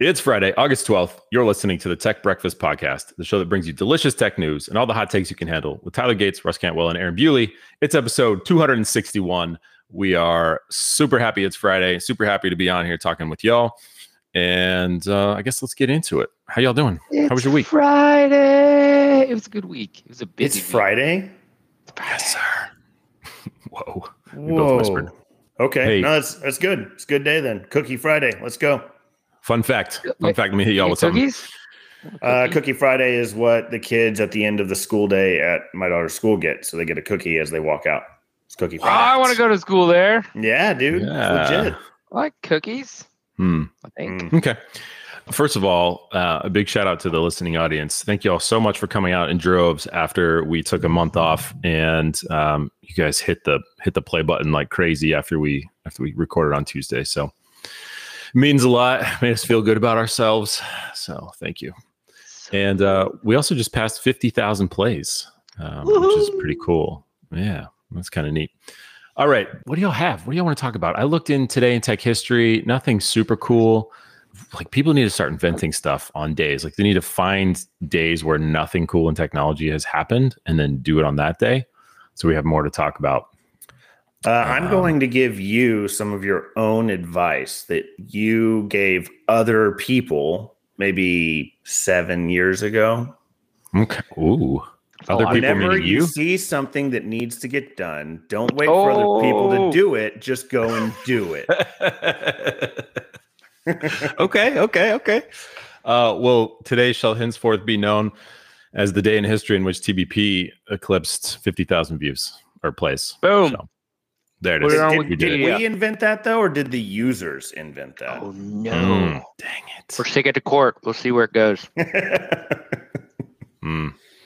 It's Friday, August 12th. You're listening to the Tech Breakfast Podcast, the show that brings you delicious tech news and all the hot takes you can handle with Tyler Gates, Russ Cantwell, and Aaron Buley. It's episode 261. We are super happy it's Friday. Super happy to be on here talking with y'all. And I guess let's get into it. How y'all doing? How was your week? Friday. It was a good week. It was a busy week. It's Friday? Yes, sir. Whoa. We both whispered. Okay. Hey. No, that's good. It's a good day then. Cookie Friday. Let's go. Fun fact, let me hit y'all with something. Cookie Friday is what the kids at the end of the school day at my daughter's school get. So they get a cookie as they walk out. It's Cookie Friday. Oh, I want to go to school there. Yeah, dude. Yeah. It's legit. I like cookies. I think. Okay. First of all, a big shout out to the listening audience. Thank y'all so much for coming out in droves after we took a month off, and you guys hit the play button like crazy after we recorded on Tuesday. So. Means a lot. Made us feel good about ourselves. So thank you. And we also just passed 50,000 plays, which is pretty cool. Yeah, that's kind of neat. All right. What do y'all have? What do y'all want to talk about? I looked in today in tech history. Nothing super cool. Like, people need to start inventing stuff on days. Like, they need to find days where nothing cool in technology has happened and then do it on that day. So we have more to talk about. I'm going to give you some of your own advice that you gave other people maybe 7 years ago. Okay. Ooh. Other people, whenever you see something that needs to get done, don't wait for other people to do it. Just go and do it. Okay. Well, today shall henceforth be known as the day in history in which TBP eclipsed 50,000 views or plays. Boom. So. There it is. Did we invent that, though, or did the users invent that? Oh, no. Dang it. We're taking it to court. We'll see where it goes.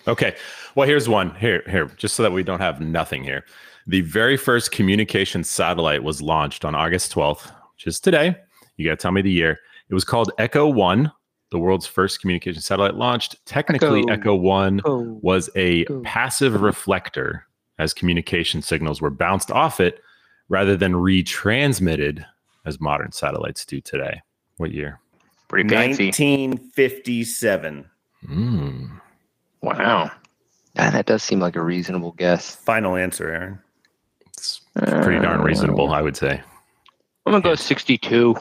Okay. Well, here's one. Here, just so that we don't have nothing here. The very first communication satellite was launched on August 12th, which is today. You got to tell me the year. It was called Echo One, the world's first communication satellite launched. Technically, Echo One was a passive reflector, as communication signals were bounced off it rather than retransmitted as modern satellites do today. What year? Pretty fancy. 1957. Wow. That does seem like a reasonable guess. Final answer, Aaron. It's pretty darn reasonable, I would say. I'm going to go 62.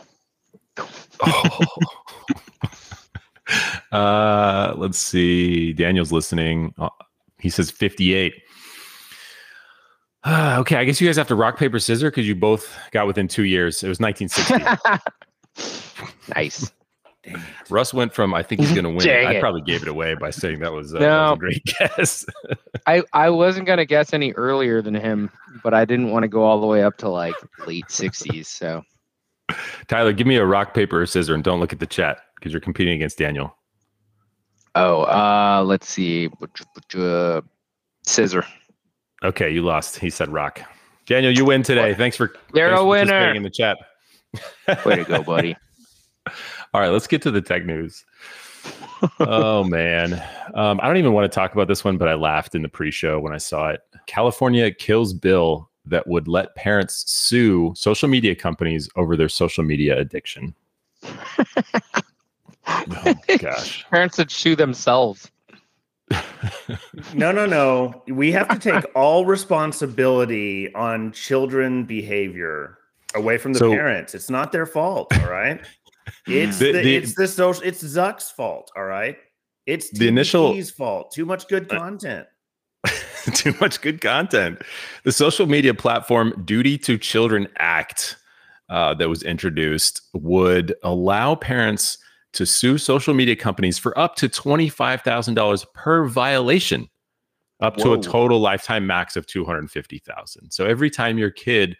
Let's see. Daniel's listening. He says 58. Okay, I guess you guys have to rock, paper, scissors because you both got within 2 years. It was 1960. Nice. Dang. Russ went from, I think he's going to win. I probably gave it away by saying that was a great guess. I wasn't going to guess any earlier than him, but I didn't want to go all the way up to like late 60s. So, Tyler, give me a rock, paper, or scissors and don't look at the chat because you're competing against Daniel. Let's see. Scissor. Okay, you lost. He said rock. Daniel, you win today. Thanks for participating in the chat. Way to go, buddy. All right, let's get to the tech news. Oh, man. I don't even want to talk about this one, but I laughed in the pre-show when I saw it. California kills bill that would let parents sue social media companies over their social media addiction. Oh, gosh. Parents would sue themselves. No. We have to take all responsibility on children behavior away from the parents. It's not their fault, all right? It's it's Zuck's fault, all right? It's the initial fault. Too much good content. Too much good content. The Social Media Platform Duty to Children Act that was introduced would allow parents to sue social media companies for up to $25,000 per violation, up to a total lifetime max of $250,000. So every time your kid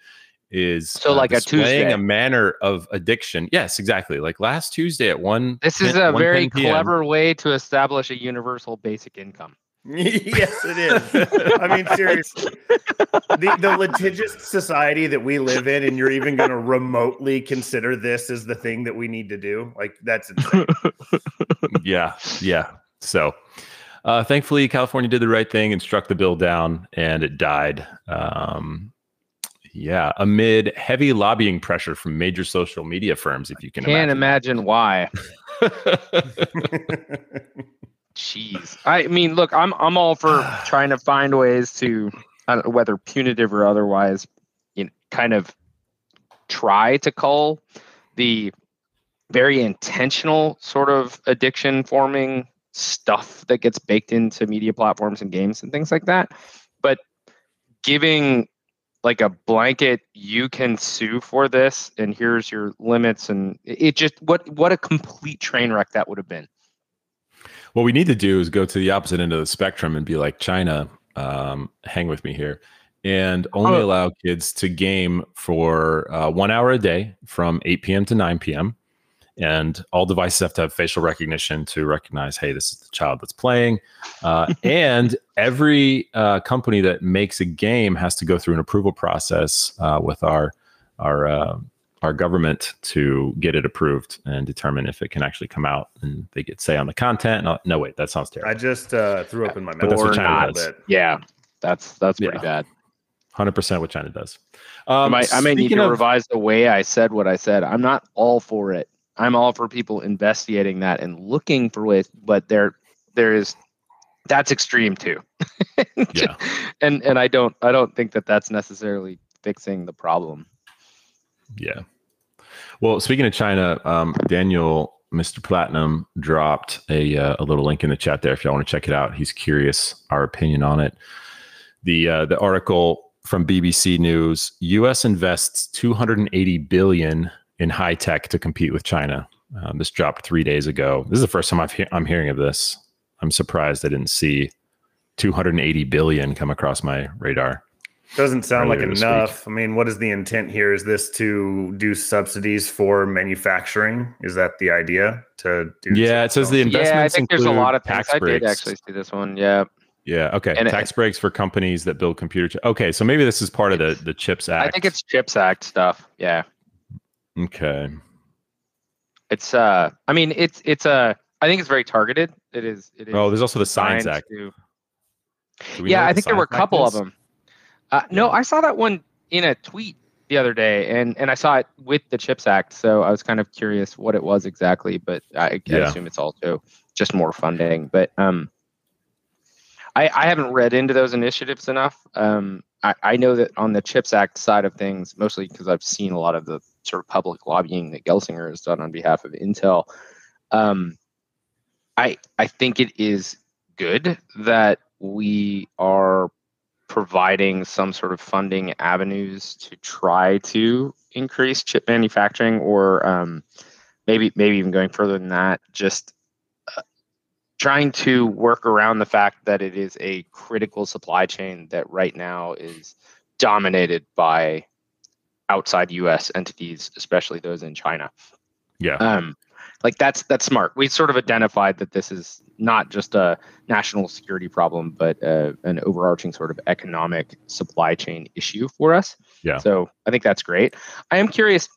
is displaying a manner of addiction. Yes, exactly. Like last Tuesday at 1 This is a very clever way to establish a universal basic income. Yes, it is. I mean, seriously, the litigious society that we live in, and you're even going to remotely consider this as the thing that we need to do. Like, that's insane. Yeah. So thankfully, California did the right thing and struck the bill down, and it died. Amid heavy lobbying pressure from major social media firms, if you can imagine why. Jeez. I mean, look, I'm all for trying to find ways to, I don't know, whether punitive or otherwise, you know, kind of try to cull the very intentional sort of addiction forming stuff that gets baked into media platforms and games and things like that. But giving like a blanket, you can sue for this and here's your limits, and it just, what a complete train wreck that would have been. What we need to do is go to the opposite end of the spectrum and be like China, hang with me here, and only allow kids to game for 1 hour a day from 8 p.m. to 9 p.m. And all devices have to have facial recognition to recognize, hey, this is the child that's playing. And every company that makes a game has to go through an approval process with our government to get it approved and determine if it can actually come out, and they get say on the content. No, wait, that sounds terrible. I just threw up in my mouth. But that's what China does. Yeah, that's pretty bad. 100% what China does. I may need to revise the way I said what I said. I'm not all for it. I'm all for people investigating that and looking for ways, but that's extreme too. Yeah. And I don't think that that's necessarily fixing the problem. Yeah. Well, speaking of China, Daniel, Mr. Platinum dropped a little link in the chat there if y'all want to check it out. He's curious our opinion on it. The article from BBC News: U.S. invests $280 billion in high tech to compete with China. This dropped 3 days ago. This is the first time I'm hearing of this. I'm surprised I didn't see $280 billion come across my radar. Doesn't sound like enough. I mean, what is the intent here? Is this to do subsidies for manufacturing? Is that the idea? To do? Yeah, it says the investments. Yeah, I think there's a lot of tax breaks. I did actually see this one. Yeah. Yeah. Okay. And tax breaks for companies that build computer. Okay, so maybe this is part of the CHIPS Act. I think it's CHIPS Act stuff. Yeah. Okay. It's I think it's very targeted. It is. Oh, there's also the Science Act. Yeah, I think there were a couple of them. No, I saw that one in a tweet the other day, and I saw it with the CHIPS Act, so I was kind of curious what it was exactly, but I assume it's also just more funding. But I haven't read into those initiatives enough. I know that on the CHIPS Act side of things, mostly because I've seen a lot of the sort of public lobbying that Gelsinger has done on behalf of Intel. I think it is good that we are providing some sort of funding avenues to try to increase chip manufacturing, or maybe even going further than that, just trying to work around the fact that it is a critical supply chain that right now is dominated by outside U.S. entities, especially those in China. Yeah. Like that's smart. We sort of identified that this is not just a national security problem, but an overarching sort of economic supply chain issue for us. Yeah. So I think that's great. I am curious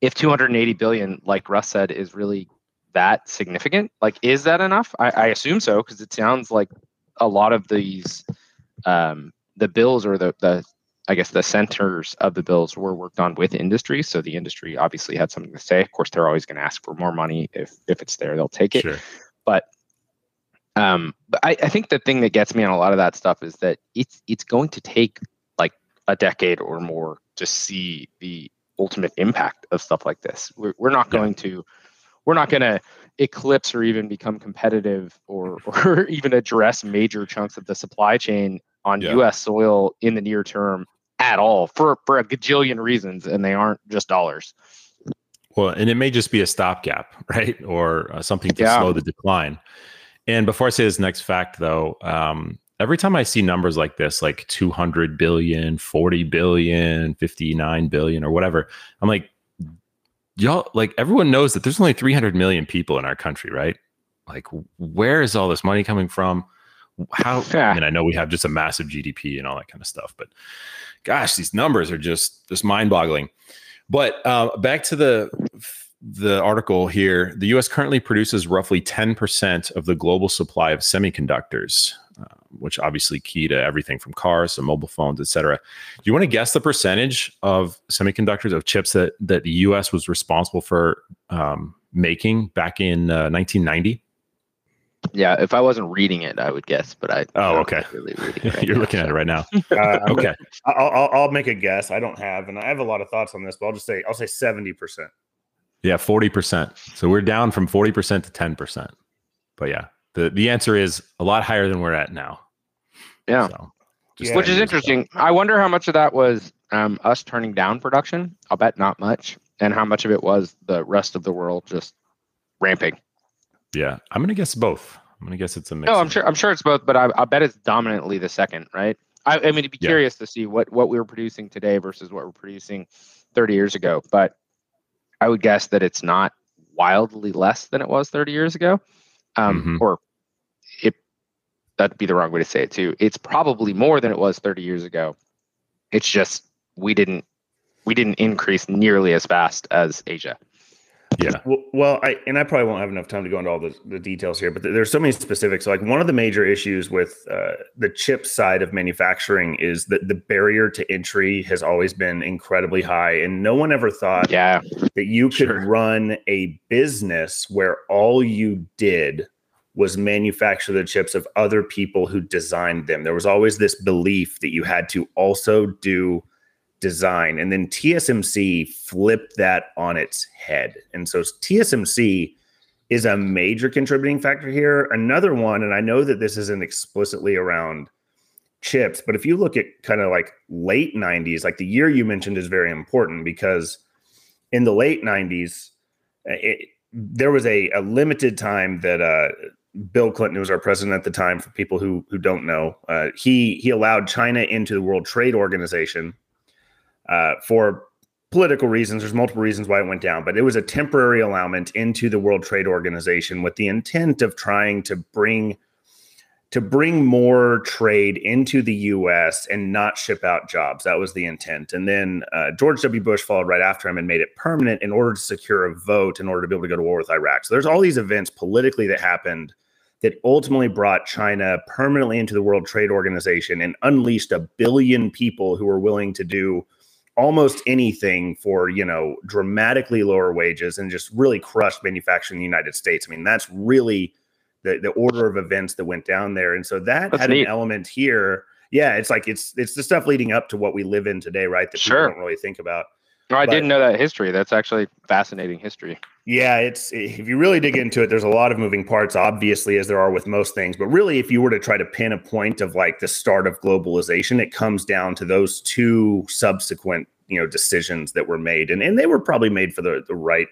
if 280 billion, like Russ said, is really that significant. Like, is that enough? I assume so, because it sounds like a lot of these the bills, or the centers of the bills, were worked on with industry. So the industry obviously had something to say. Of course, they're always going to ask for more money. If it's there, they'll take it. Sure. But I think the thing that gets me on a lot of that stuff is that it's going to take like a decade or more to see the ultimate impact of stuff like this. We're not going to eclipse or even become competitive or even address major chunks of the supply chain on U.S. soil in the near term at all, for a gajillion reasons, and they aren't just dollars. Well, and it may just be a stopgap, right? Or something to slow the decline. And before I say this next fact, though, every time I see numbers like this, like 200 billion, 40 billion, 59 billion, or whatever, I'm like, y'all, like, everyone knows that there's only 300 million people in our country, right? Like, where is all this money coming from? How? I mean, I know we have just a massive GDP and all that kind of stuff, but gosh, these numbers are just mind-boggling. But back to the article here, the U.S. currently produces roughly 10% of the global supply of semiconductors, which obviously key to everything from cars to mobile phones, etc. Do you want to guess the percentage of semiconductors, of chips that the U.S. was responsible for making back in 1990? Yeah, if I wasn't reading it, I would guess, but I. Oh, okay. Really reading right. You're now, looking so. At it right now. Okay. I'll make a guess. I don't have, and I have a lot of thoughts on this, but I'll say 70%. Yeah, 40%. So we're down from 40% to 10%. But yeah, the answer is a lot higher than we're at now. Yeah. So, which is interesting. Stuff. I wonder how much of that was us turning down production. I'll bet not much. And how much of it was the rest of the world just ramping. Yeah, I'm going to guess both. I'm going to guess it's a mix. No, I'm sure it's both, but I bet it's dominantly the second, right? I mean, it'd be curious to see what we were producing today versus what we're producing 30 years ago. But I would guess that it's not wildly less than it was 30 years ago. Or that'd be the wrong way to say it too. It's probably more than it was 30 years ago. It's just we didn't increase nearly as fast as Asia. Yeah. Well, I probably won't have enough time to go into all the details here, but there's so many specifics. So like one of the major issues with the chip side of manufacturing is that the barrier to entry has always been incredibly high. And no one ever thought that you could run a business where all you did was manufacture the chips of other people who designed them. There was always this belief that you had to also do design, and then TSMC flipped that on its head. And so TSMC is a major contributing factor here. Another one, and I know that this isn't explicitly around chips, but if you look at kind of like late 90s, like the year you mentioned is very important, because in the late 90s, there was a limited time that Bill Clinton, who was our president at the time, for people who don't know, he allowed China into the World Trade Organization. For political reasons, there's multiple reasons why it went down, but it was a temporary allowance into the World Trade Organization with the intent of trying to bring more trade into the U.S. and not ship out jobs. That was the intent. And then George W. Bush followed right after him and made it permanent in order to secure a vote in order to be able to go to war with Iraq. So there's all these events politically that happened that ultimately brought China permanently into the World Trade Organization and unleashed 1 billion people who were willing to do almost anything for, dramatically lower wages, and just really crushed manufacturing in the United States. I mean, that's really the order of events that went down there. And so that's had an element here. Yeah, it's like it's the stuff leading up to what we live in today, right? That people don't really think about. No, I didn't know that history. That's actually fascinating history. Yeah, if you really dig into it, there's a lot of moving parts, obviously, as there are with most things. But really, if you were to try to pin a point of like the start of globalization, it comes down to those two subsequent, decisions that were made. And they were probably made for the right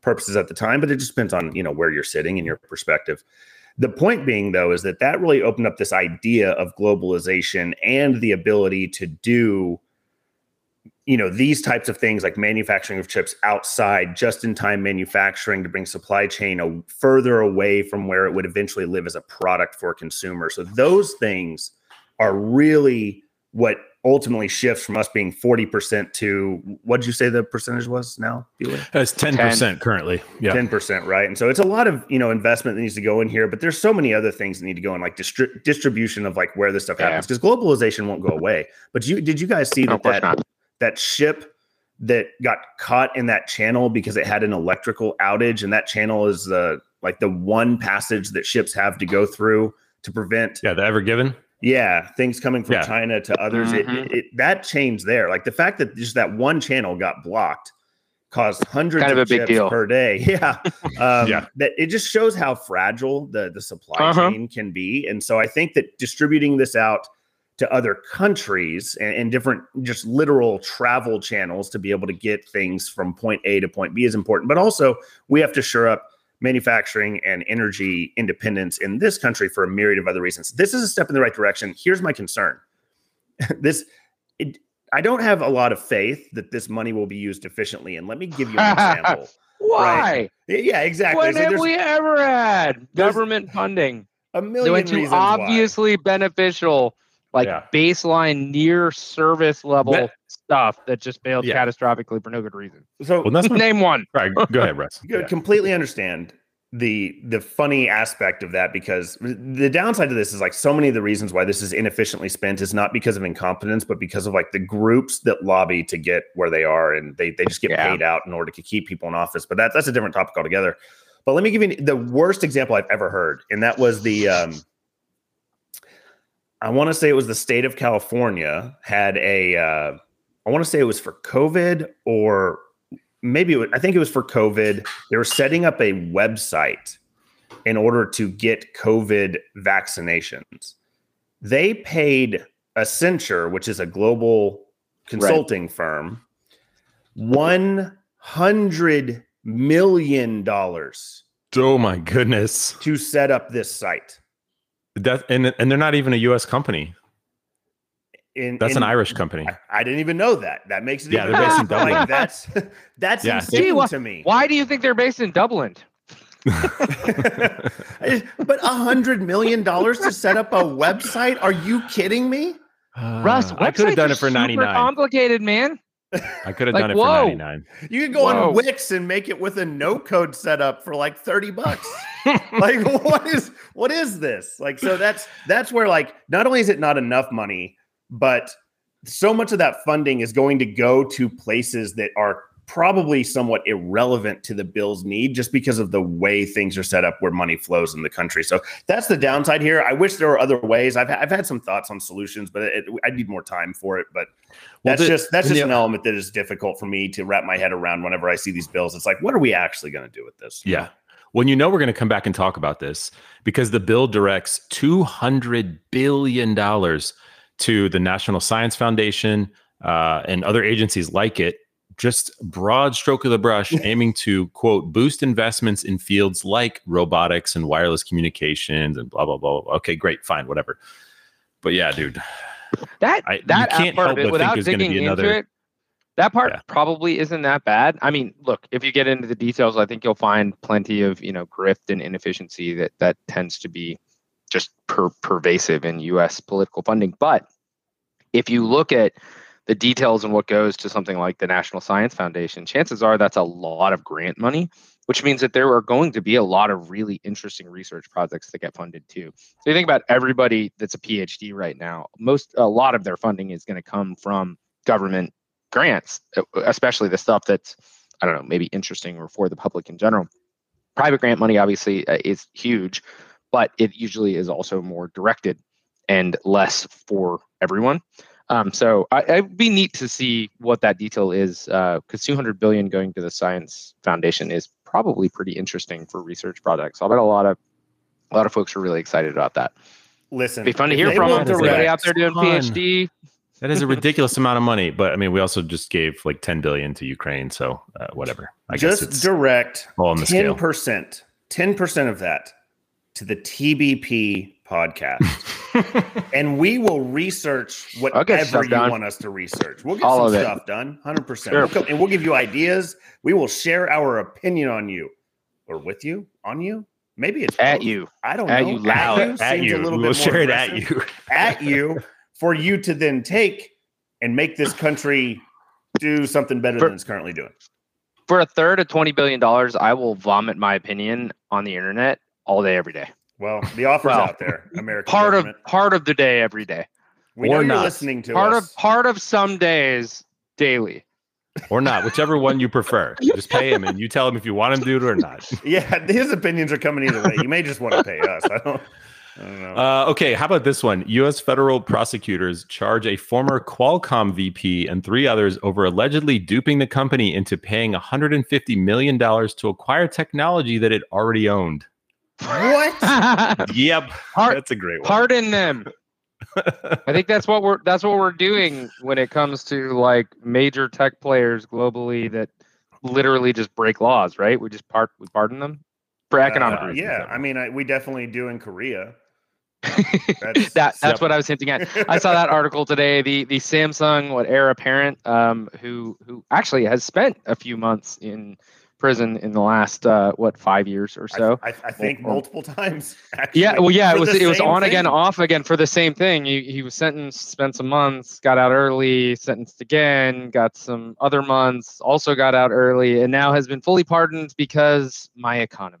purposes at the time, but it just depends on, where you're sitting and your perspective. The point being, though, is that really opened up this idea of globalization and the ability to do these types of things like manufacturing of chips outside, just-in-time manufacturing to bring supply chain further away from where it would eventually live as a product for a consumer. So those things are really what ultimately shifts from us being 40% to, what did you say the percentage was now? That's 10% currently. Yeah. 10%, right? And so it's a lot of, investment that needs to go in here, but there's so many other things that need to go in, like distribution of like where this stuff happens, because globalization won't go away. But did you guys see that ship that got caught in that channel because it had an electrical outage, and that channel is the one passage that ships have to go through to prevent the Ever Given things coming from China to others. It that changed there. Like the fact that just that one channel got blocked caused hundreds of ships per day. That it just shows how fragile the supply chain can be, and so I think that distributing this out to other countries and different just literal travel channels to be able to get things from point A to point B is important. But also we have to shore up manufacturing and energy independence in this country for a myriad of other reasons. This is a step in the right direction. Here's my concern. I don't have a lot of faith that this money will be used efficiently. And let me give you an example. Why? Right? Yeah, exactly. When have we ever had government funding? A million reasons why. Obviously beneficial. Baseline near service level stuff that just failed catastrophically for no good reason. So name one. Right. Go ahead, Russ. Completely understand the funny aspect of that, because the downside to this is like so many of the reasons why this is inefficiently spent is not because of incompetence, but because of like the groups that lobby to get where they are, and they just get paid out in order to keep people in office. But that's a different topic altogether. But let me give you the worst example I've ever heard. And that was the, I want to say it was the state of California had a, I want to say it was for COVID, or maybe I think it was for COVID. They were setting up a website in order to get COVID vaccinations. They paid Accenture, which is a global consulting firm, $100 million. Oh my goodness. To set up this site. That, and they're not even a U.S. company. That's an Irish company. I didn't even know that. That makes it even they're based in Dublin. Like that's insane to me. Why do you think they're based in Dublin? But $100 million to set up a website? Are you kidding me? Russ, I could have done it for $99. Complicated, man. I could have done it for $99. You could go on Wix and make it with a no-code setup for like $30. Like, what is this? Like, so that's where, like, not only is it not enough money, but so much of that funding is going to go to places that are probably somewhat irrelevant to the bill's need, just because of the way things are set up, where money flows in the country. So that's the downside here. I wish there were other ways. I've had some thoughts on solutions, but I need more time for it. But that's just an element that is difficult for me to wrap my head around whenever I see these bills. It's like, what are we actually going to do with this? Yeah. Well, we're going to come back and talk about this, because the bill directs $200 billion to the National Science Foundation and other agencies like it, just broad stroke of the brush, aiming to, quote, boost investments in fields like robotics and wireless communications and blah, blah, blah, blah. Okay, great, fine, whatever. But yeah, dude, that can't help but think there's going to be another. That part probably isn't that bad. I mean, look, if you get into the details, I think you'll find plenty of, grift and inefficiency that tends to be just pervasive in U.S. political funding. But if you look at the details and what goes to something like the National Science Foundation, chances are that's a lot of grant money, which means that there are going to be a lot of really interesting research projects that get funded too. So you think about everybody that's a PhD right now, a lot of their funding is going to come from government grants, especially the stuff that's, I don't know, maybe interesting or for the public in general. Private grant money obviously is huge, but it usually is also more directed and less for everyone. So it'd be neat to see what that detail is, because $200 billion going to the Science Foundation is probably pretty interesting for research projects. I bet a lot of folks are really excited about that. Listen, it'd be fun to hear from everybody out there doing PhD. That is a ridiculous amount of money, but I mean, we also just gave like $10 billion to Ukraine, so whatever. I guess it's direct all on the 10%, scale. 10% of that to the TBP podcast, and we will research whatever you want us to research. We'll get all some stuff done, 100%. Sure. And we'll give you ideas. We will share our opinion on you, or with you, on you. Maybe it's at both. You. I don't know. You loud. At you. We will share it at you. At you, for you to then take and make this country do something better than it's currently doing. For a third of $20 billion, I will vomit my opinion on the internet all day, every day. Well, the offer's out there, American government. Part of the day, every day. We know you're listening to us. Part of some days, daily. Or not, whichever one you prefer. Just pay him, and you tell him if you want him to do it or not. Yeah, his opinions are coming either way. You may just want to pay us. I don't know. Okay, how about this one? U.S. federal prosecutors charge a former Qualcomm VP and three others over allegedly duping the company into paying $150 million to acquire technology that it already owned. What? Yep. That's a great one. Pardon them. I think that's what we're doing when it comes to like major tech players globally that literally just break laws, right? We pardon them for economic reasons. Yeah, I mean, we definitely do in Korea. That's what I was hinting at. I saw that article today. The Samsung heir apparent who actually has spent a few months in prison in the last 5 years or so. I think multiple times. Actually, it was on thing. Again, off again for the same thing. He was sentenced, spent some months, got out early, sentenced again, got some other months, also got out early, and now has been fully pardoned because my economy.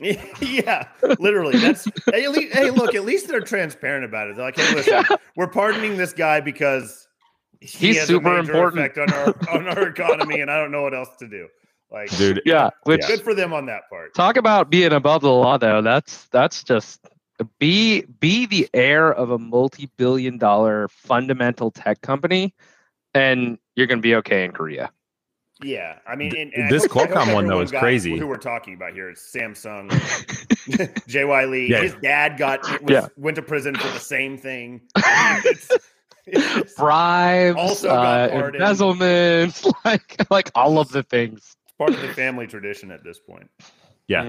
Yeah, literally. That's hey, look, at least they're transparent about it. They're like, hey, listen, we're pardoning this guy because he's has super a major important effect on our economy, and I don't know what else to do. Like, dude, yeah, which good for them on that part. Talk about being above the law, though. That's just be the heir of a multi-billion-dollar fundamental tech company, and you're going to be okay in Korea. Yeah, I mean, and this Qualcomm one though is crazy. Who we're talking about here is Samsung, JY Lee. Yeah. His dad went to prison for the same thing. It's bribes, also got embezzlement, like all of the things. It's part of the family tradition at this point. Yeah,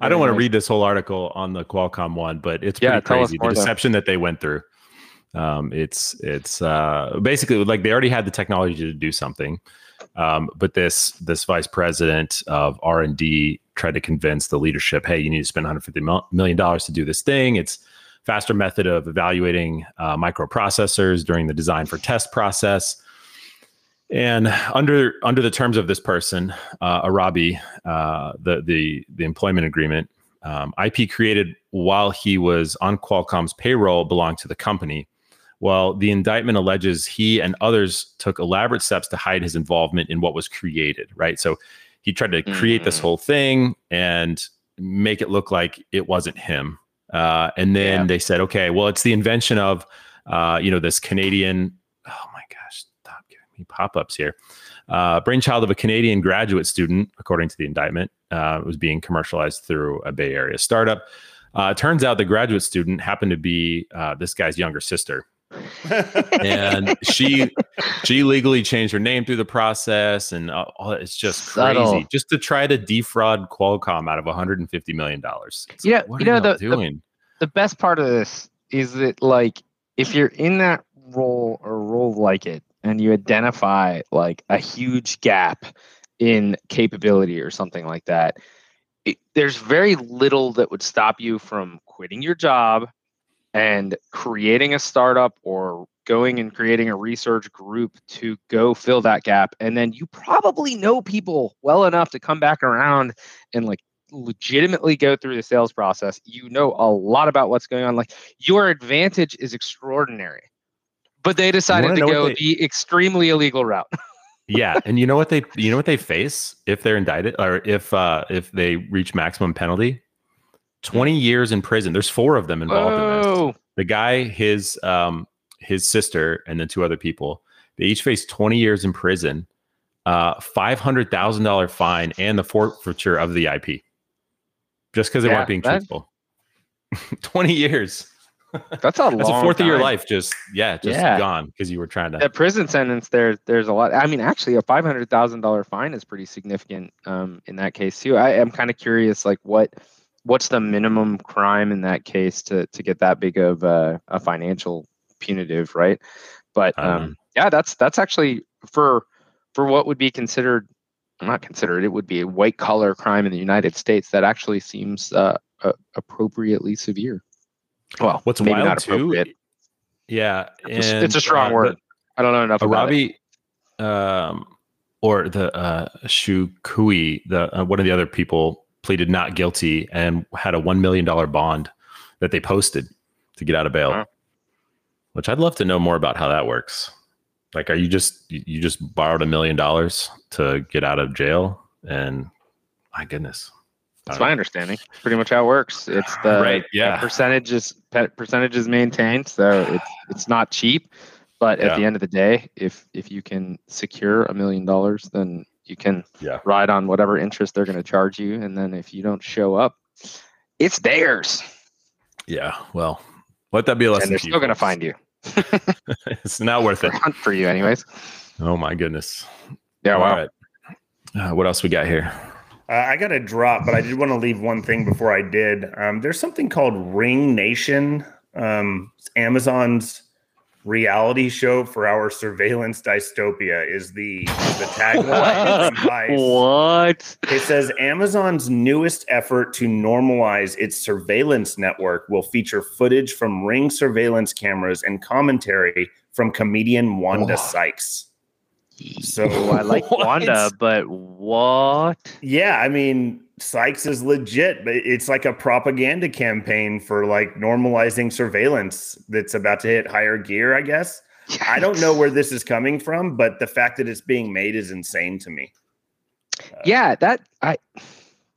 I don't want to read this whole article on the Qualcomm one, but it's pretty crazy the deception that they went through. It's basically like they already had the technology to do something. But this vice president of R&D tried to convince the leadership, hey, you need to spend $150 million to do this thing. It's a faster method of evaluating microprocessors during the design for test process. And under the terms of this person, Arabi, the employment agreement, IP created while he was on Qualcomm's payroll belonged to the company. Well, the indictment alleges he and others took elaborate steps to hide his involvement in what was created, right? So he tried to create this whole thing and make it look like it wasn't him. And then they said, okay, well, it's the invention of, this Canadian, oh my gosh, stop giving me pop-ups here. Brainchild of a Canadian graduate student, according to the indictment, was being commercialized through a Bay Area startup. Turns out the graduate student happened to be this guy's younger sister. And she legally changed her name through the process, and it's just crazy just to try to defraud Qualcomm out of $150 million. Yeah, what are you doing? The best part of this is that, like, if you're in that role or role like it, and you identify like a huge gap in capability or something like that, there's very little that would stop you from quitting your job and creating a startup or going and creating a research group to go fill that gap. And then you probably know people well enough to come back around and like legitimately go through the sales process. You know a lot about what's going on. Like, your advantage is extraordinary, but they decided to go the extremely illegal route. Yeah. And you know what they face if they're indicted or if they reach maximum penalty? 20 years in prison. There's 4 of them involved in this. The guy, his sister, and then 2 other people. They each faced 20 years in prison, $500,000 fine, and the forfeiture of the IP. Just because they weren't being truthful. 20 years. That's a long That's a fourth time. Of your life just gone because you were trying to... That prison sentence, there's a lot. I mean, actually, a $500,000 fine is pretty significant in that case, too. I am kind of curious, like, what's the minimum crime in that case to get that big of a financial punitive, right? But that's actually for what would be it would be a white collar crime in the United States. That actually seems appropriately severe. Well, what's maybe wild not appropriate. Too? Yeah, it's a strong word. I don't know enough about Robbie, it. Or the Shukui, one of the other people, pleaded not guilty and had a $1 million bond that they posted to get out of bail, which I'd love to know more about how that works. Like, are you just borrowed $1 million to get out of jail? And my goodness. That's my understanding. It's pretty much how it works. It's the percentage is maintained. So it's not cheap, but at the end of the day, if you can secure $1 million, then you can ride on whatever interest they're going to charge you. And then if you don't show up, it's theirs. Yeah. Well, let that be a lesson. And they're still going to find you. It's not worth it. Hunt for you anyways. Oh my goodness. Yeah. Wow. All right. What else we got here? I got a drop, but I did want to leave one thing before I did. There's something called Ring Nation. It's Amazon's reality show for our surveillance dystopia is the tagline. What? It says Amazon's newest effort to normalize its surveillance network will feature footage from Ring surveillance cameras and commentary from comedian Wanda Sykes. So I like Wanda, but what? Yeah, I mean, Sykes is legit, but it's like a propaganda campaign for like normalizing surveillance that's about to hit higher gear, I guess. Yikes. I don't know where this is coming from, but the fact that it's being made is insane to me. Yeah, that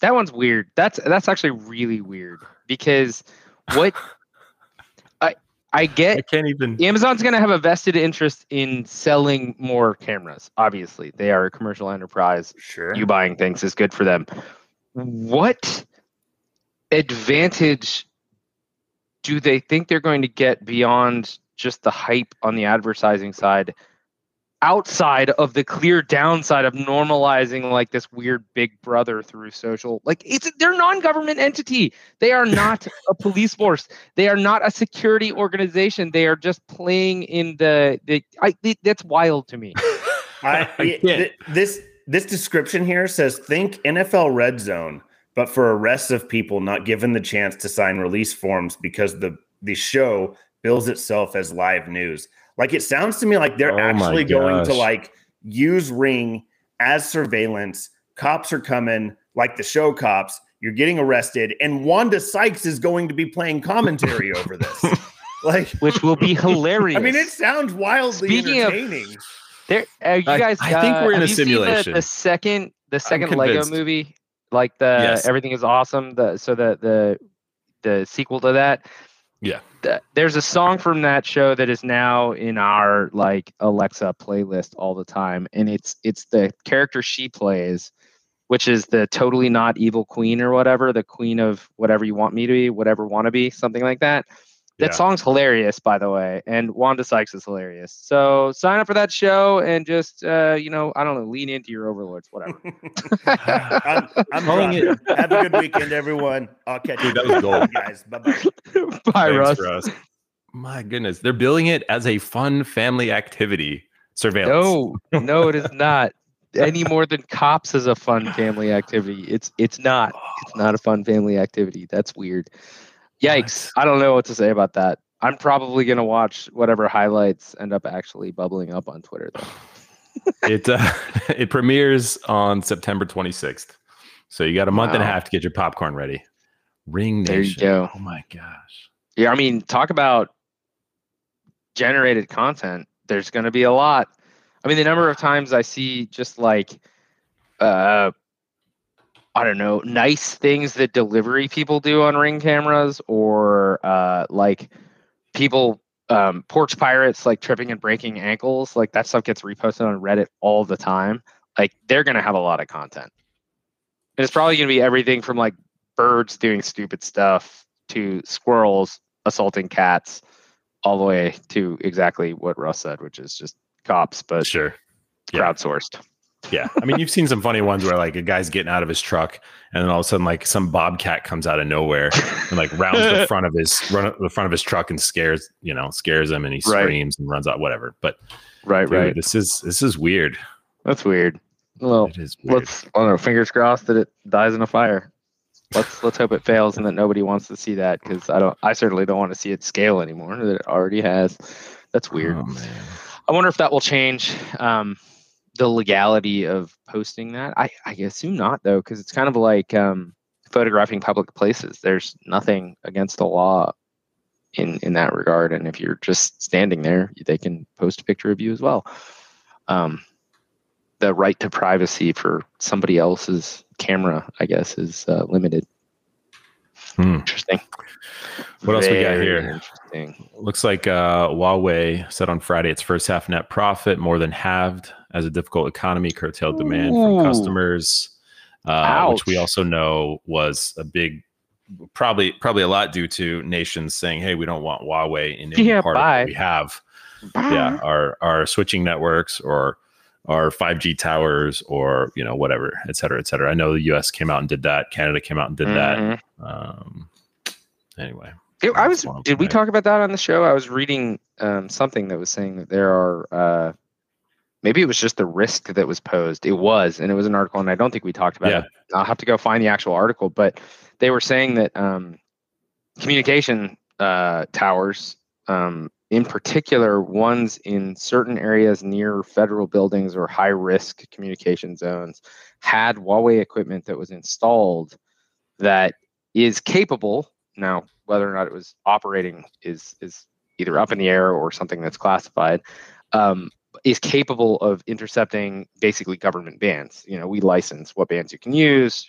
one's weird. That's actually really weird because what I get, I can't even. Amazon's going to have a vested interest in selling more cameras. Obviously, they are a commercial enterprise. Sure, you buying things is good for them. What advantage do they think they're going to get beyond just the hype on the advertising side, outside of the clear downside of normalizing like this weird Big Brother through social, like they're a non-government entity. They are not a police force. They are not a security organization. They are just playing in that's wild to me. This description here says, think NFL red zone, but for arrests of people not given the chance to sign release forms because the show bills itself as live news. Like, it sounds to me like they're actually going to like use Ring as surveillance. Cops are coming, like the show Cops. You're getting arrested, and Wanda Sykes is going to be playing commentary over this, like, which will be hilarious. I mean, it sounds wildly entertaining. I think we're in a simulation. The second Lego movie, like Everything is Awesome. The sequel to that. Yeah. There's a song from that show that is now in our like Alexa playlist all the time. And it's the character she plays, which is the totally not evil queen or whatever, the queen of whatever you want me to be, whatever want to be, something like that. That song's hilarious, by the way. And Wanda Sykes is hilarious. So sign up for that show and just, lean into your overlords, whatever. I'm calling it. Have a good weekend, everyone. I'll catch you guys. Bye-bye. Bye, Russ. My goodness. They're billing it as a fun family activity, surveillance. No, it is not. Any more than Cops is a fun family activity. It's not. It's not a fun family activity. That's weird. Yikes. I don't know what to say about that. I'm probably going to watch whatever highlights end up actually bubbling up on Twitter, though. It premieres on September 26th. So you got a month and a half to get your popcorn ready. Ring Nation. There you go. Oh, my gosh. Yeah, I mean, talk about generated content. There's going to be a lot. I mean, the number of times I see just like... nice things that delivery people do on Ring cameras or like people, porch pirates, like tripping and breaking ankles. Like that stuff gets reposted on Reddit all the time. Like they're going to have a lot of content. And it's probably going to be everything from like birds doing stupid stuff to squirrels assaulting cats all the way to exactly what Russ said, which is just Cops, but crowdsourced. Yeah, I mean, you've seen some funny ones where like a guy's getting out of his truck, and then all of a sudden, like some bobcat comes out of nowhere and like rounds the front of his truck and scares him, and he screams and runs out, whatever. But dude, this is weird. That's weird. Well, it is weird. Fingers crossed that it dies in a fire. Let's hope it fails and that nobody wants to see that because I certainly don't want to see it scale anymore that it already has. That's weird. Oh, man. I wonder if that will change. The legality of posting that. I assume not, though, because it's kind of like photographing public places. There's nothing against the law in that regard. And if you're just standing there, they can post a picture of you as well. The right to privacy for somebody else's camera, I guess, is limited. Interesting. What else we got here? Interesting. Looks like Huawei said on Friday its first half net profit more than halved as a difficult economy curtailed demand from customers, which we also know was a big, probably a lot due to nations saying, "Hey, we don't want Huawei in any part of what we have, our switching networks or our 5G towers or whatever, et cetera, et cetera." I know the U.S. came out and did that. Canada came out and did that. Anyway. Did we talk about that on the show? I was reading something that was saying that there are maybe it was just the risk that was posed. It was an article, and I don't think we talked about it. I'll have to go find the actual article, but they were saying that communication towers in particular ones in certain areas near federal buildings or high-risk communication zones, had Huawei equipment that was installed that is capable. Now, whether or not it was operating is either up in the air or something that's classified, is capable of intercepting basically government bands. You know, we license what bands you can use.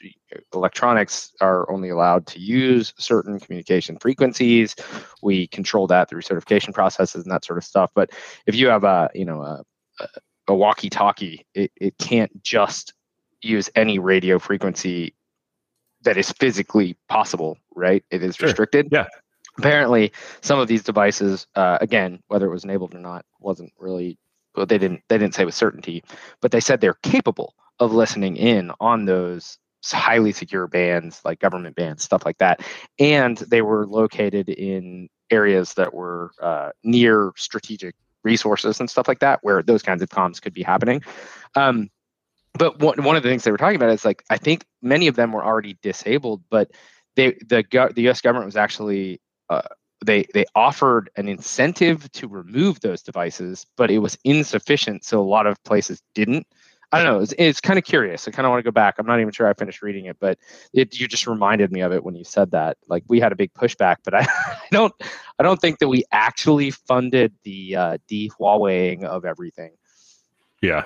Electronics are only allowed to use certain communication frequencies. We control that through certification processes and that sort of stuff. But if you have a walkie-talkie, it can't just use any radio frequency that is physically possible, right? It is restricted. Yeah. Apparently, some of these devices, again, whether it was enabled or not, wasn't really. Well, they didn't say with certainty, but they said they're capable of listening in on those highly secure bands, like government bands, stuff like that. And they were located in areas that were near strategic resources and stuff like that, where those kinds of comms could be happening. But one of the things they were talking about is, like, I think many of them were already disabled, but the U.S. government was actually they offered an incentive to remove those devices, but it was insufficient, so a lot of places didn't. I don't know. It's kind of curious. I kind of want to go back. I'm not even sure I finished reading it, but you just reminded me of it when you said that. Like, we had a big pushback, but I don't think that we actually funded the de-Huaweiing of everything. Yeah.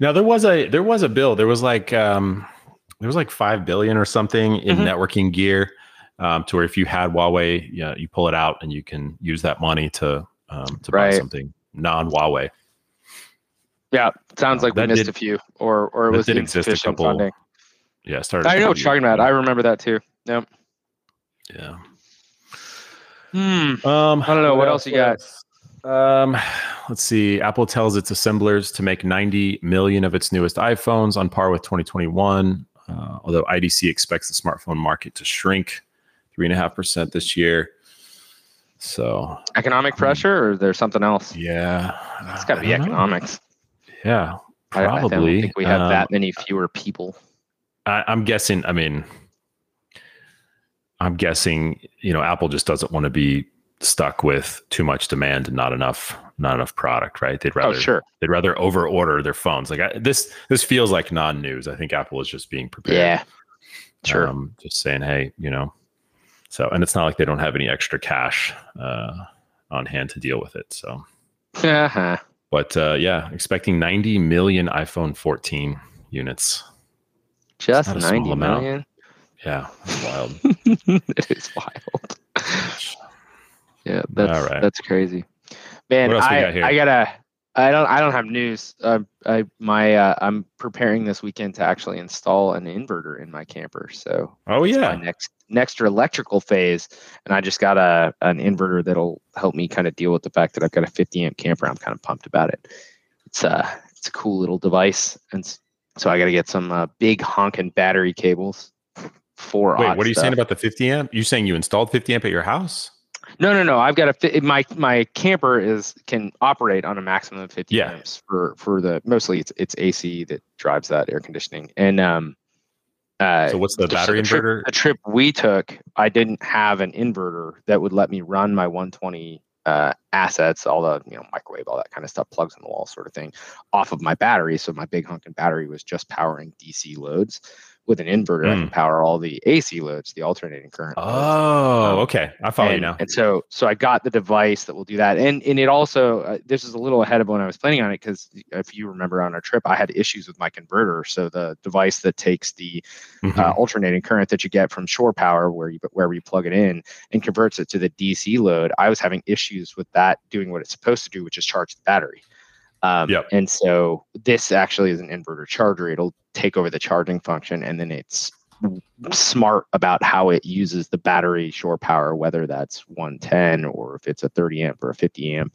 Now there was a bill. There was like $5 billion or something in networking gear. To where if you had Huawei, you pull it out and you can use that money to buy something non-Huawei. Yeah, sounds like we missed a few, or it was insufficient funding. Yeah, I know what you're talking about. I remember that too. Yep. Yeah. I don't know what else you got. Let's see. Apple tells its assemblers to make 90 million of its newest iPhones, on par with 2021. Although IDC expects the smartphone market to shrink 3.5% this year. So economic pressure, or there's something else? Yeah, it's got to be economics. Know. Yeah, probably. I don't think we have that many fewer people. I'm guessing. I mean, I'm guessing. You know, Apple just doesn't want to be stuck with too much demand and not enough product, right? They'd rather over order their phones. Like, this feels like non-news. I think Apple is just being prepared. Yeah, sure. Just saying, hey, you know. So, and it's not like they don't have any extra cash on hand to deal with it. So, but yeah, expecting 90 million iPhone 14 units. Just 90 million. Yeah, that's wild. It is wild. Yeah, that's crazy, man. What else we got here? I don't have news. I'm preparing this weekend to actually install an inverter in my camper. So my next electrical phase, and I just got an inverter that'll help me kind of deal with the fact that I've got a 50 amp camper. I'm kind of pumped about it. It's a cool little device, and so I got to get some big honking battery cables for. Wait, what are you saying about the 50 amp? You saying you installed 50 amp at your house? No. I've got my camper can operate on a maximum of 50 amps for the mostly it's AC that drives that air conditioning. And so what's the battery inverter? The trip we took, I didn't have an inverter that would let me run my 120 assets, all the microwave, all that kind of stuff, plugs on the wall sort of thing, off of my battery. So my big honking battery was just powering DC loads. With an inverter, I can power all the AC loads, the alternating current. Oh, okay. I follow you now. And so I got the device that will do that. And it also, this is a little ahead of when I was planning on it, because if you remember on our trip, I had issues with my converter. So the device that takes the alternating current that you get from shore power, wherever you plug it in, and converts it to the DC load, I was having issues with that doing what it's supposed to do, which is charge the battery. And so this actually is an inverter charger. It'll take over the charging function, and then it's smart about how it uses the battery shore power, whether that's 110 or if it's a 30 amp or a 50 amp.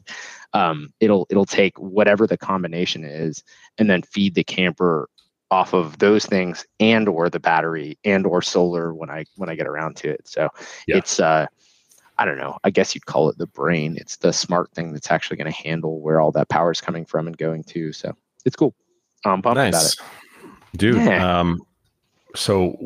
It'll take whatever the combination is, and then feed the camper off of those things, and or the battery, and or solar when I get around to it. So it's I don't know. I guess you'd call it the brain. It's the smart thing that's actually going to handle where all that power is coming from and going to. So it's cool. I'm pumped about it, dude. So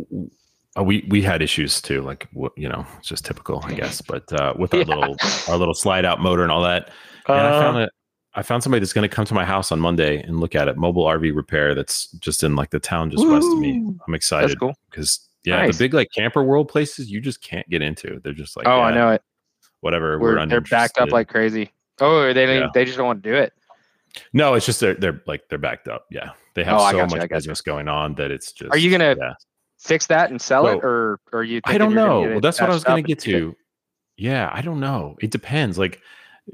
We had issues too, like, you know, it's just typical, I guess. But with our little slide out motor and all that, and I found somebody that's going to come to my house on Monday and look at it. Mobile RV repair that's just in like the town just west of me. I'm excited. That's cool. Because the big like camper world places you just can't get into. They're just like, I know it. Whatever. They're backed up like crazy. Oh, they just don't want to do it. No, it's just they're backed up. Yeah, they have so much business going on that it's just. Are you gonna fix that and sell it, or you? I don't know. Well, that's what I was gonna get to. Yeah, I don't know. It depends. Like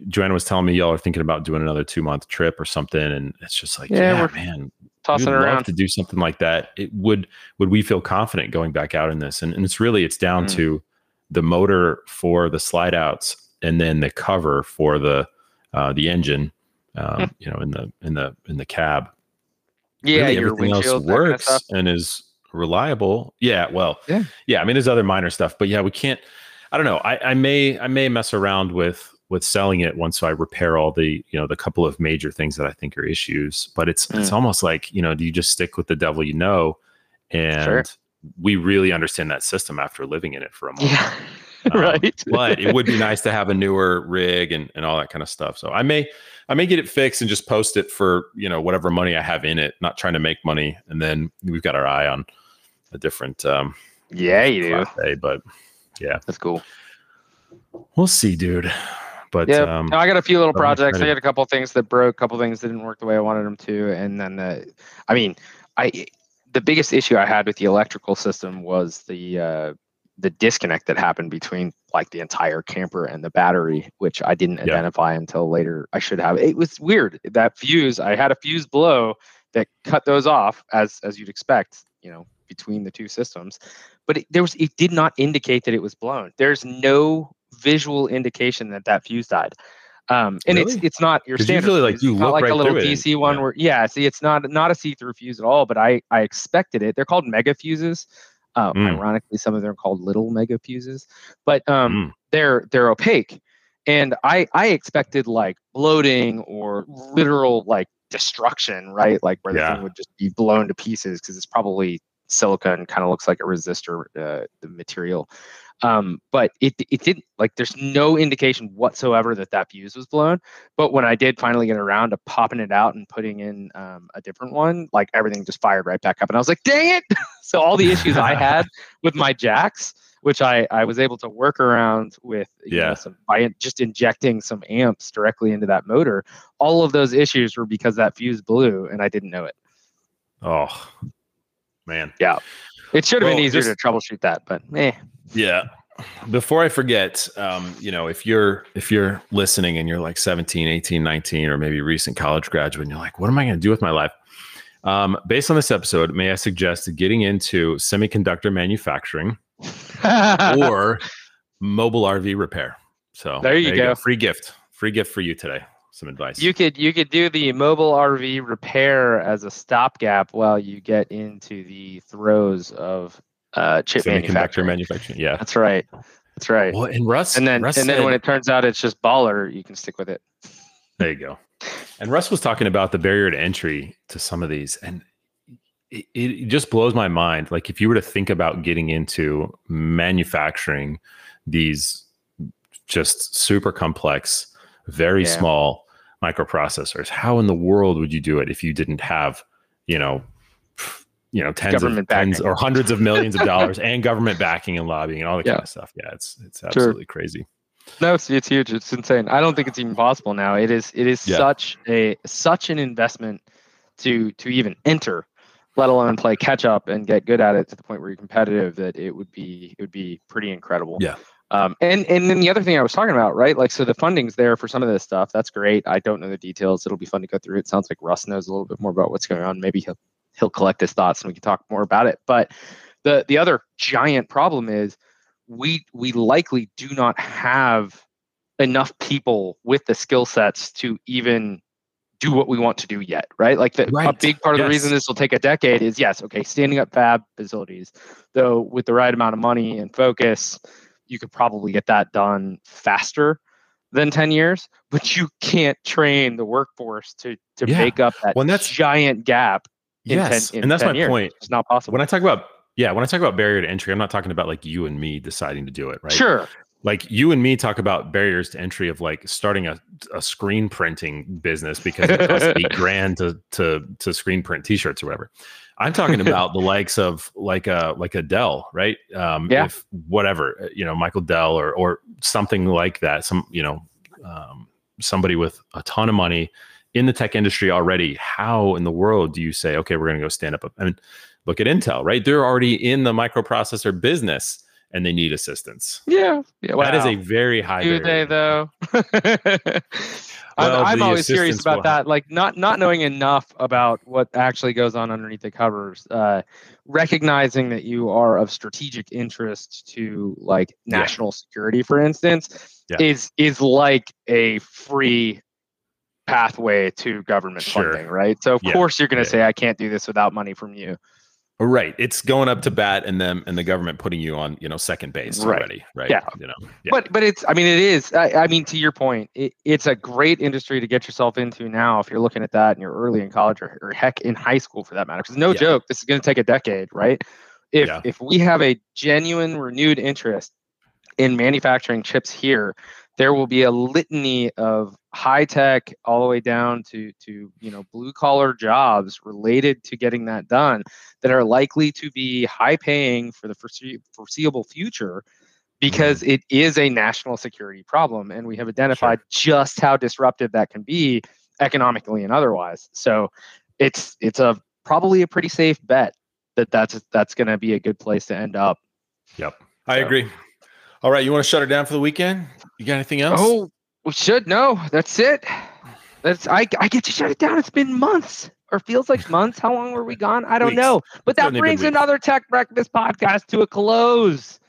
Joanna was telling me, y'all are thinking about doing another 2-month trip or something, and it's just like, we're man, tossing it around to do something like that. It would we feel confident going back out in this? And it's down to the motor for the slide outs and then the cover for the engine. You know, in the cab. Yeah, really, your everything else works kind of and is reliable. Yeah, well, yeah. I mean, there's other minor stuff, but yeah, we can't. I don't know. I may mess around with selling it once I repair all the the couple of major things that I think are issues. But it's almost like do you just stick with the devil you know? And we really understand that system after living in it for a moment. Yeah. Right. But it would be nice to have a newer rig and all that kind of stuff. So I may get it fixed and just post it for, whatever money I have in it, not trying to make money. And then we've got our eye on a different, you do. But yeah, that's cool. We'll see, dude. But I got a few little projects. I got a couple of things that broke, a couple of things that didn't work the way I wanted them to. And then, the biggest issue I had with the electrical system was the disconnect that happened between like the entire camper and the battery, which I didn't identify until later. I should have. It was weird. That fuse, I had a fuse blow that cut those off as you'd expect, between the two systems, but it did not indicate that it was blown. There's no visual indication that fuse died. And really? It's not your standard. Usually, like, you look like right a little DC one where, see, it's not a see-through fuse at all, but I expected it. They're called mega fuses. Ironically, some of them are called little mega fuses, but they're opaque, and I expected like bloating or literal like destruction, right? Like where the thing would just be blown to pieces because it's probably silicon, kind of looks like a resistor the material, but it didn't. Like there's no indication whatsoever that fuse was blown. But when I did finally get around to popping it out and putting in a different one, like everything just fired right back up, and I was like, dang it. So all the issues I had with my jacks, which I was able to work around with by just injecting some amps directly into that motor, all of those issues were because that fuse blew and I didn't know it. Oh, man. Yeah. It should have been easier to troubleshoot that, but Yeah. Before I forget, if you're listening and you're like 17, 18, 19, or maybe recent college graduate, and you're like, what am I going to do with my life? Based on this episode, may I suggest getting into semiconductor manufacturing or mobile RV repair? So there you go. Free gift for you today. Some advice. You could do the mobile RV repair as a stopgap while you get into the throes of chip manufacturing. Yeah, that's right. Well, and Russ said, when it turns out it's just baller, you can stick with it. There you go. And Russ was talking about the barrier to entry to some of these, and it just blows my mind. Like if you were to think about getting into manufacturing these just super complex, very small microprocessors, how in the world would you do it if you didn't have, tens or hundreds of millions of dollars and government backing and lobbying and all that kind of stuff? Yeah, it's absolutely crazy. No, it's huge. It's insane. I don't think it's even possible now. It is such an investment to even enter, let alone play catch up and get good at it to the point where you're competitive, that it would be pretty incredible. Yeah. And then the other thing I was talking about, right? Like, so the funding's there for some of this stuff. That's great. I don't know the details. It'll be fun to go through. It sounds like Russ knows a little bit more about what's going on. Maybe he'll collect his thoughts and we can talk more about it. But the other giant problem is we likely do not have enough people with the skill sets to even do what we want to do yet, right? Like a big part of the reason this will take a decade is standing up fab facilities, though with the right amount of money and focus, you could probably get that done faster than 10 years, but you can't train the workforce to make up that giant gap in 10 years. And that's my point. It's not possible. When I talk about yeah, when I talk about barrier to entry, I'm not talking about like you and me deciding to do it, right? Sure. Like you and me talk about barriers to entry of like starting a screen prenting business because it costs $8,000 to screen print t-shirts or whatever. I'm talking about the likes of like a Dell, right? Yeah. If whatever, you know, Michael Dell or something like that, somebody with a ton of money in the tech industry already. How in the world do you say, okay, we're going to go stand up? I mean, look at Intel, right? They're already in the microprocessor business and they need assistance. Yeah. Wow. That is a very high barrier. Do they though? Well, I'm always curious about that. Like not knowing enough about what actually goes on underneath the covers, recognizing that you are of strategic interest to like national security, for instance, is like a free pathway to government funding, right? So of course you're going to say, I can't do this without money from you. Right. It's going up to bat and them and the government putting you on, second base already. Right. Yeah. But it's, it is, to your point, it's a great industry to get yourself into now if you're looking at that and you're early in college or heck in high school for that matter. Because no joke, this is going to take a decade, right? If we have a genuine renewed interest in manufacturing chips here, there will be a litany of high tech all the way down to blue collar jobs related to getting that done that are likely to be high paying for the foreseeable future because it is a national security problem. And we have identified just how disruptive that can be economically and otherwise. So it's a probably a pretty safe bet that's going to be a good place to end up. Yep. I agree. All right. You want to shut her down for the weekend? You got anything else? Oh, we should. No, that's it. I get to shut it down. It's been months or feels like months. How long were we gone? I don't know. But that brings another Tech Breakfast podcast to a close.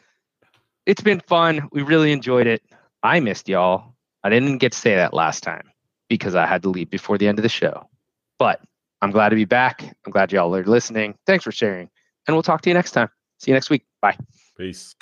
It's been fun. We really enjoyed it. I missed y'all. I didn't get to say that last time because I had to leave before the end of the show. But I'm glad to be back. I'm glad y'all are listening. Thanks for sharing. And we'll talk to you next time. See you next week. Bye. Peace.